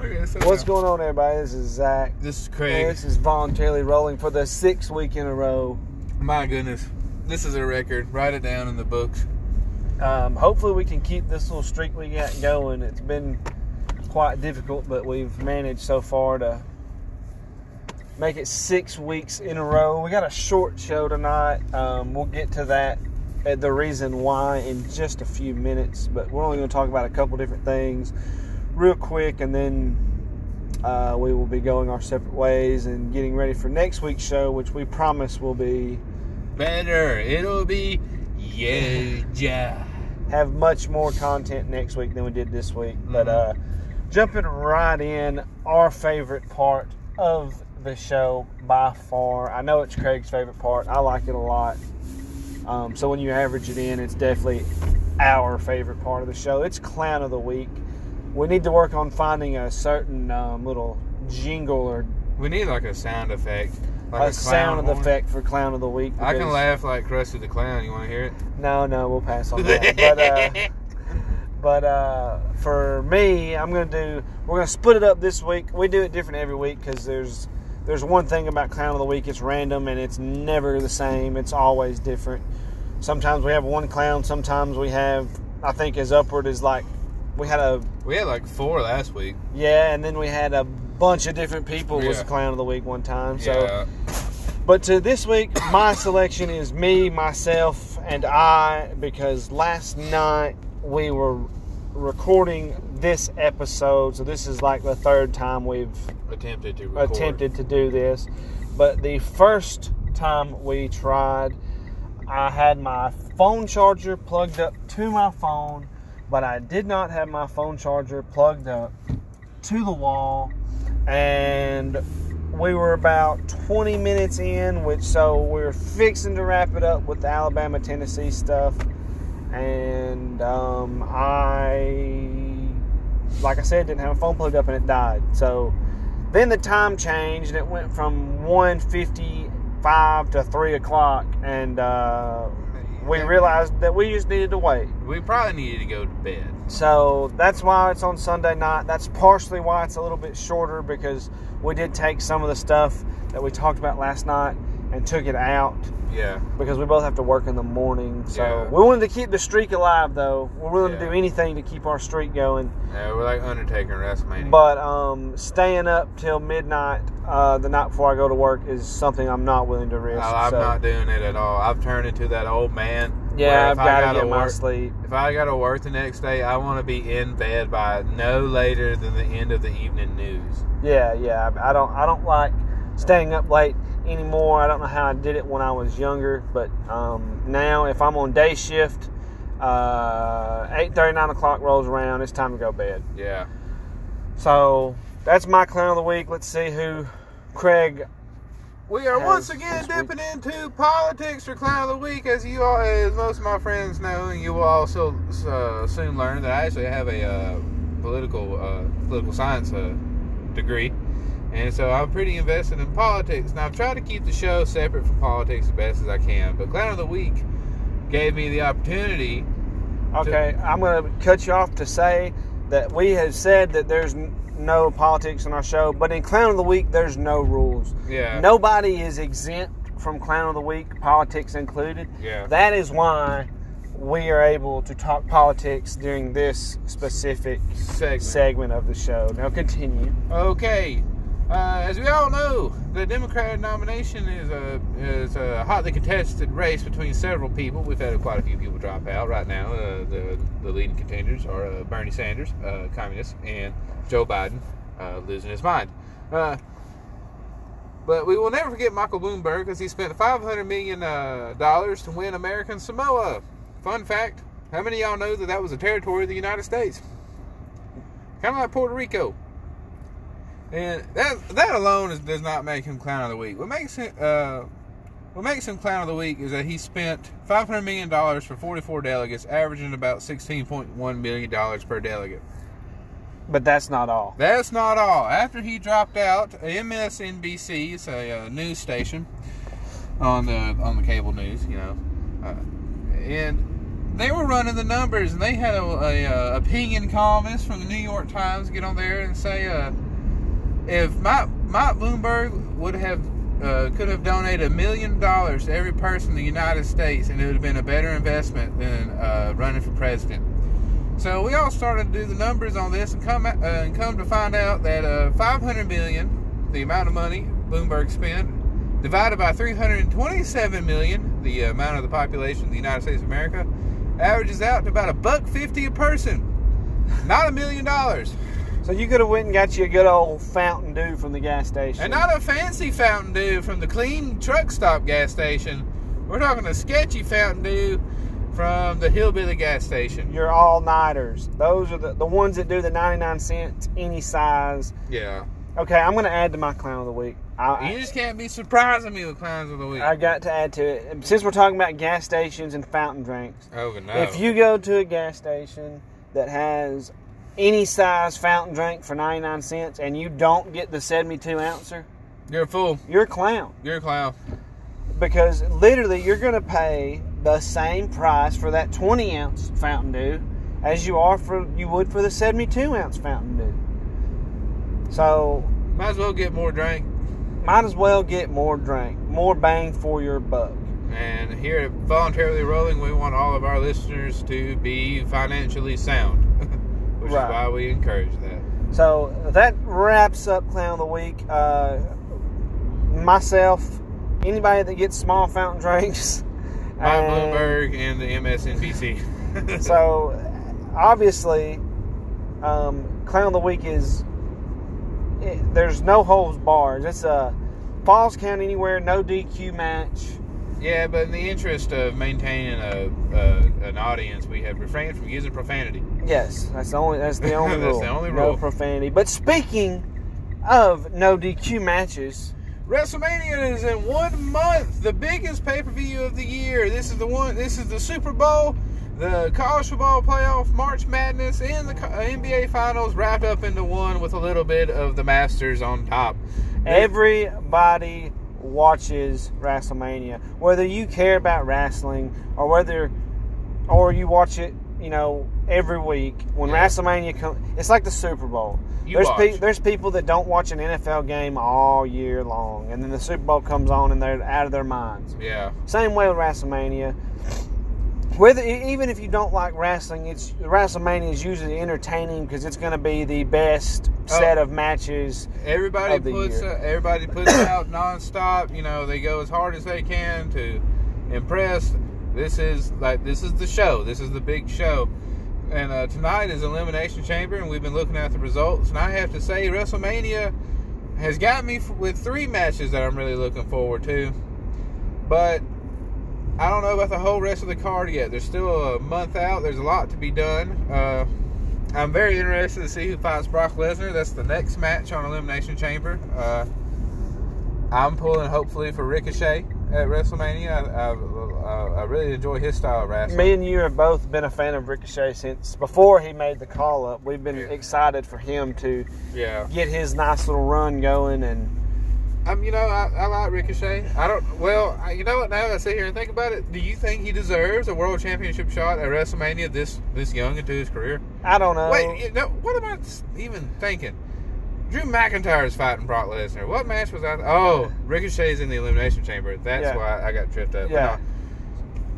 Okay, so what's going on, everybody? This is Zach. This is Craig. This is Voluntarily Rolling for the 6th week in a row. My goodness. This is a record. Write it down in the books. Hopefully we can keep this little streak we got going. It's been quite difficult, but we've managed so far to make it 6 weeks in a row. We got a short show tonight. We'll get to that, the reason why, in just a few minutes. But we're only going to talk about a couple different things real quick, and then we will be going our separate ways and getting ready for next week's show, which we promise will be better. It'll be have much more content next week than we did this week. But jumping right in, our favorite part of the show by far. I know it's Craig's favorite part. I like it a lot. So when you average it in, it's definitely our favorite part of the show. It's Clown of the Week. We need to work on finding a certain little jingle, or we need like a sound effect. Like a sound effect for Clown of the Week. I can laugh like Krusty the Clown. You want to hear it? No, we'll pass on that. But for me, we're going to split it up this week. We do it different every week because there's one thing about Clown of the Week. It's random and it's never the same. It's always different. Sometimes we have one clown. Sometimes we have, I think as upward as like, we had like four last week. Yeah, and then we had a bunch of different people was the Clown of the Week one time. So, but to this week, my selection is me, myself, and I, because last night we were recording this episode. So this is like the third time we've attempted to do this. But the first time we tried, I had my phone charger plugged up to my phone, but I did not have my phone charger plugged up to the wall, and we were about 20 minutes in, so we're fixing to wrap it up with the Alabama-Tennessee stuff, and like I said, didn't have a phone plugged up and it died. So then the time changed, and it went from 1:55 to 3 o'clock, and we realized that we just needed to wait. We probably needed to go to bed. So that's why it's on Sunday night. That's partially why it's a little bit shorter, because we did take some of the stuff that we talked about last night and took it out. Yeah. Because we both have to work in the morning. So we wanted to keep the streak alive, though. We're willing to do anything to keep our streak going. Yeah, we're like Undertaker and WrestleMania. But staying up till midnight the night before I go to work is something I'm not willing to risk. I'm not doing it at all. I've turned into that old man. Yeah, I've got to get my sleep. If I got to work the next day, I want to be in bed by no later than the end of the evening news. Yeah. I don't like staying up late anymore. I don't know how I did it when I was younger, but now if I'm on day shift, 8:30, 9 o'clock rolls around, it's time to go to bed. Yeah. So that's my Clown of the Week. Let's see who Craig. We are once again dipping into politics for Clown of the Week, as most of my friends know, and you will also soon learn that I actually have a political science degree, and so I'm pretty invested in politics. And I've tried to keep the show separate from politics as best as I can, but Clown of the Week gave me the opportunity. Okay, I'm going to cut you off to say that we have said that there's no politics on our show, but in Clown of the Week, there's no rules. Yeah. Nobody is exempt from Clown of the Week, politics included. Yeah. That is why we are able to talk politics during this specific segment of the show. Now continue. Okay. As we all know, the Democratic nomination is a hotly contested race between several people. We've had quite a few people drop out right now. The leading contenders are Bernie Sanders, communist, and Joe Biden, losing his mind. But we will never forget Michael Bloomberg, because he spent $500 million to win American Samoa. Fun fact, how many of y'all know that was a territory of the United States? Kind of like Puerto Rico. And that alone does not make him Clown of the Week. What makes him Clown of the Week is that he spent $500 million for 44 delegates, averaging about $16.1 million per delegate. But that's not all. After he dropped out, MSNBC, it's a news station on the cable news, and they were running the numbers, and they had a opinion columnist from the New York Times get on there and say, if Mike Bloomberg would have could have donated $1 million to every person in the United States, and it would have been a better investment than running for president. So we all started to do the numbers on this, and come to find out that 500 million, the amount of money Bloomberg spent, divided by 327 million, the amount of the population of the United States of America, averages out to about $1.50 a person. Not $1 million. So you could have went and got you a good old Fountain Dew from the gas station. And not a fancy Fountain Dew from the clean truck stop gas station. We're talking a sketchy Fountain Dew from the hillbilly gas station. Your all-nighters. Those are the ones that do the 99 cents, any size. Yeah. Okay, I'm going to add to my clown of the week. You just can't be surprising me with clowns of the week. I got to add to it. Since we're talking about gas stations and fountain drinks. Oh, no. If you go to a gas station that has any size fountain drink for 99 cents and you don't get the 72-ouncer. You're a fool. You're a clown. You're a clown. Because literally you're going to pay the same price for that 20-ounce Fountain Dew as you would for the 72-ounce Fountain Dew. So might as well get more drink. Might as well get more drink, more bang for your buck. And here at Voluntarily Rolling, we want all of our listeners to be financially sound, which right. is why we encourage that. So that wraps up Clown of the Week. Myself, anybody that gets small fountain drinks. By Bloomberg and the MSNBC. So, obviously, Clown of the Week is, there's no holds barred. It's a falls count anywhere, no DQ match. Yeah, but in the interest of maintaining an audience, we have refrained from using profanity. Yes, that's the only rule. That's the only rule. No profanity. But speaking of no DQ matches, WrestleMania is in 1 month, the biggest pay-per-view of the year. This is the Super Bowl, the college football playoff, March Madness, and the NBA Finals wrapped up into one with a little bit of the Masters on top. Everybody watches WrestleMania, whether you care about wrestling or whether you watch it, you know, every week. When WrestleMania comes, it's like the Super Bowl. There's people that don't watch an NFL game all year long, and then the Super Bowl comes on and they're out of their minds. Yeah. Same way with WrestleMania. Even if you don't like wrestling, WrestleMania is usually entertaining because it's going to be the best set of matches. Everybody puts out nonstop. You know, they go as hard as they can to impress. This is the show. This is the big show. And tonight is Elimination Chamber, and we've been looking at the results. And I have to say, WrestleMania has got me with three matches that I'm really looking forward to. But I don't know about the whole rest of the card yet. There's still a month out. There's a lot to be done. I'm very interested to see who fights Brock Lesnar. That's the next match on Elimination Chamber. I'm pulling, hopefully, for Ricochet at WrestleMania. I really enjoy his style of wrestling. Me and you have both been a fan of Ricochet since before he made the call up. We've been excited for him to get his nice little run going. And I like Ricochet. You know what? Now that I sit here and think about it, do you think he deserves a world championship shot at WrestleMania this young into his career? I don't know. Wait, what am I even thinking? Drew McIntyre is fighting Brock Lesnar. What match was I? Oh, Ricochet's in the Elimination Chamber. That's why I got tripped up. Yeah.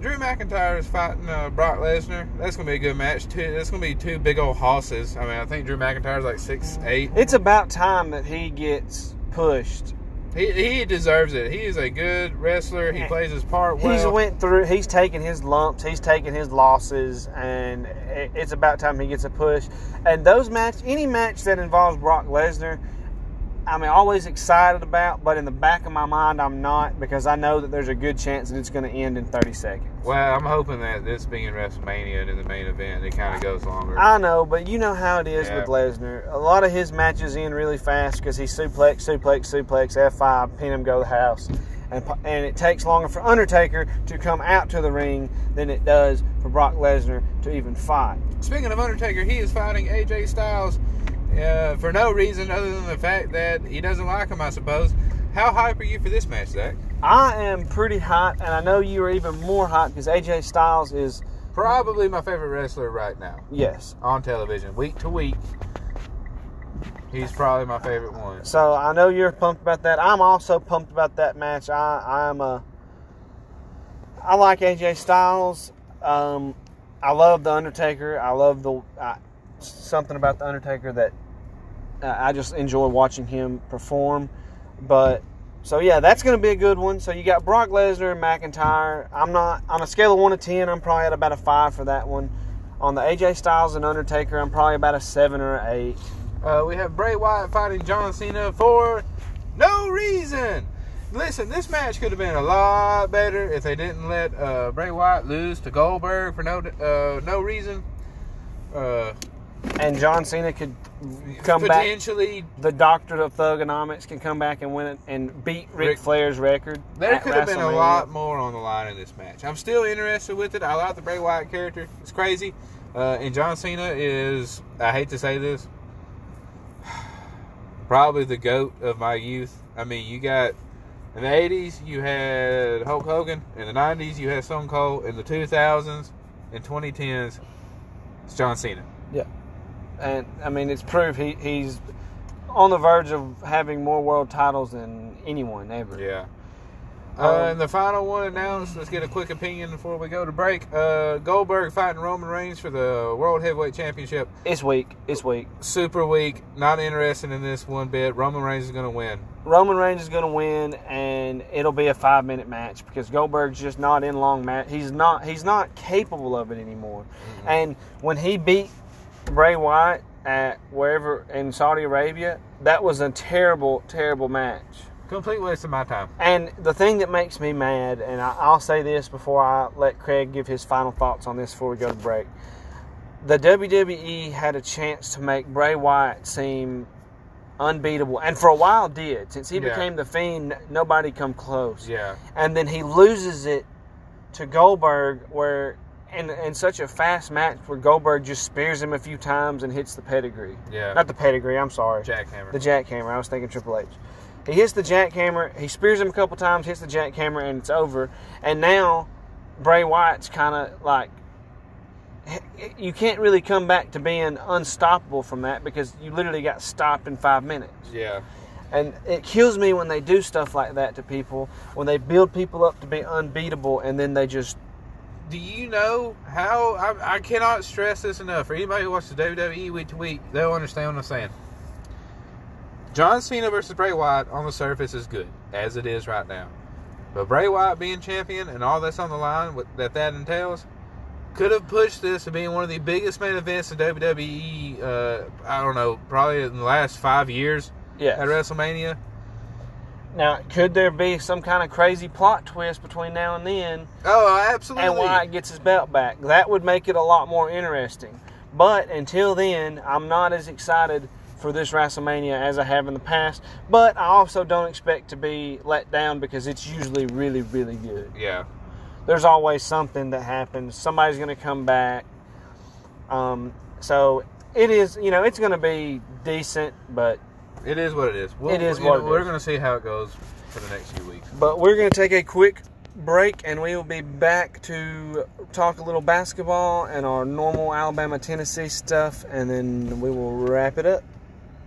Drew McIntyre is fighting Brock Lesnar. That's going to be a good match. That's going to be two big old hosses. I mean, I think Drew McIntyre's like 6'8". It's about time that he gets pushed. He deserves it. He is a good wrestler. He plays his part well. He's taken his lumps. He's taken his losses. And it's about time he gets a push. And any match that involves Brock Lesnar, I'm always excited about, but in the back of my mind, I'm not, because I know that there's a good chance that it's going to end in 30 seconds. Well, I'm hoping that this being WrestleMania and in the main event, it kind of goes longer. I know, but you know how it is with Lesnar. A lot of his matches end really fast because he's suplex, F5, pin him, go to the house. And it takes longer for Undertaker to come out to the ring than it does for Brock Lesnar to even fight. Speaking of Undertaker, he is fighting AJ Styles. For no reason other than the fact that he doesn't like him, I suppose. How hype are you for this match, Zach? I am pretty hype, and I know you are even more hype because AJ Styles is Probably my favorite wrestler right now. Yes. On television, week to week. He's probably my favorite one. So, I know you're pumped about that. I'm also pumped about that match. I like AJ Styles. I love The Undertaker. I love something about The Undertaker that I just enjoy watching him perform. But, so yeah, that's going to be a good one. So, you got Brock Lesnar and McIntyre. I'm not, on a scale of 1 to 10, I'm probably at about a 5 for that one. On the AJ Styles and Undertaker, I'm probably about a 7 or 8. We have Bray Wyatt fighting John Cena for no reason. Listen, this match could have been a lot better if they didn't let Bray Wyatt lose to Goldberg for no reason. And John Cena could come back. Potentially. The Doctor of Thugonomics can come back and win it and beat Ric Flair's record. There could have been a lot more on the line in this match. I'm still interested with it. I like the Bray Wyatt character. It's crazy. And John Cena is, I hate to say this, probably the GOAT of my youth. I mean, you got, in the 80s, you had Hulk Hogan. In the 90s, you had Stone Cold. In the 2000s and 2010s, it's John Cena. Yeah. And, I mean, it's proof he's on the verge of having more world titles than anyone ever. Yeah. And the final one announced, let's get a quick opinion before we go to break. Goldberg fighting Roman Reigns for the World Heavyweight Championship. It's weak. Super weak. Not interested in this one bit. Roman Reigns is going to win. And it'll be a 5-minute match because Goldberg's just not in long match. He's not capable of it anymore. Mm-hmm. And when he beat Bray Wyatt at wherever in Saudi Arabia, that was a terrible, terrible match. Complete waste of my time. And the thing that makes me mad, and I'll say this before I let Craig give his final thoughts on this before we go to break. The WWE had a chance to make Bray Wyatt seem unbeatable, and for a while did. Since he became the Fiend, nobody come close. Yeah. And then he loses it to Goldberg where in such a fast match where Goldberg just spears him a few times and hits the pedigree. Yeah. Not the pedigree, I'm sorry. Jackhammer. The jackhammer. I was thinking Triple H. He hits the jackhammer. He spears him a couple times, hits the jackhammer, and it's over. And now Bray Wyatt's kind of like, you can't really come back to being unstoppable from that because you literally got stopped in 5 minutes. Yeah. And it kills me when they do stuff like that to people, when they build people up to be unbeatable and then they just... Do you know how... I cannot stress this enough. For anybody who watches WWE week to week, they'll understand what I'm saying. John Cena versus Bray Wyatt on the surface is good, as it is right now. But Bray Wyatt being champion and all that's on the line that entails could have pushed this to being one of the biggest main events in WWE, I don't know, probably in the last 5 years at WrestleMania. Now, could there be some kind of crazy plot twist between now and then? Oh, absolutely. And Wyatt gets his belt back. That would make it a lot more interesting. But until then, I'm not as excited for this WrestleMania as I have in the past, but I also don't expect to be let down because it's usually really, really good. Yeah. There's always something that happens. Somebody's going to come back. So it is, you know, it's going to be decent, but it is what it is. We're going to see how it goes for the next few weeks. But we're going to take a quick break and we will be back to talk a little basketball and our normal Alabama-Tennessee stuff, and then we will wrap it up.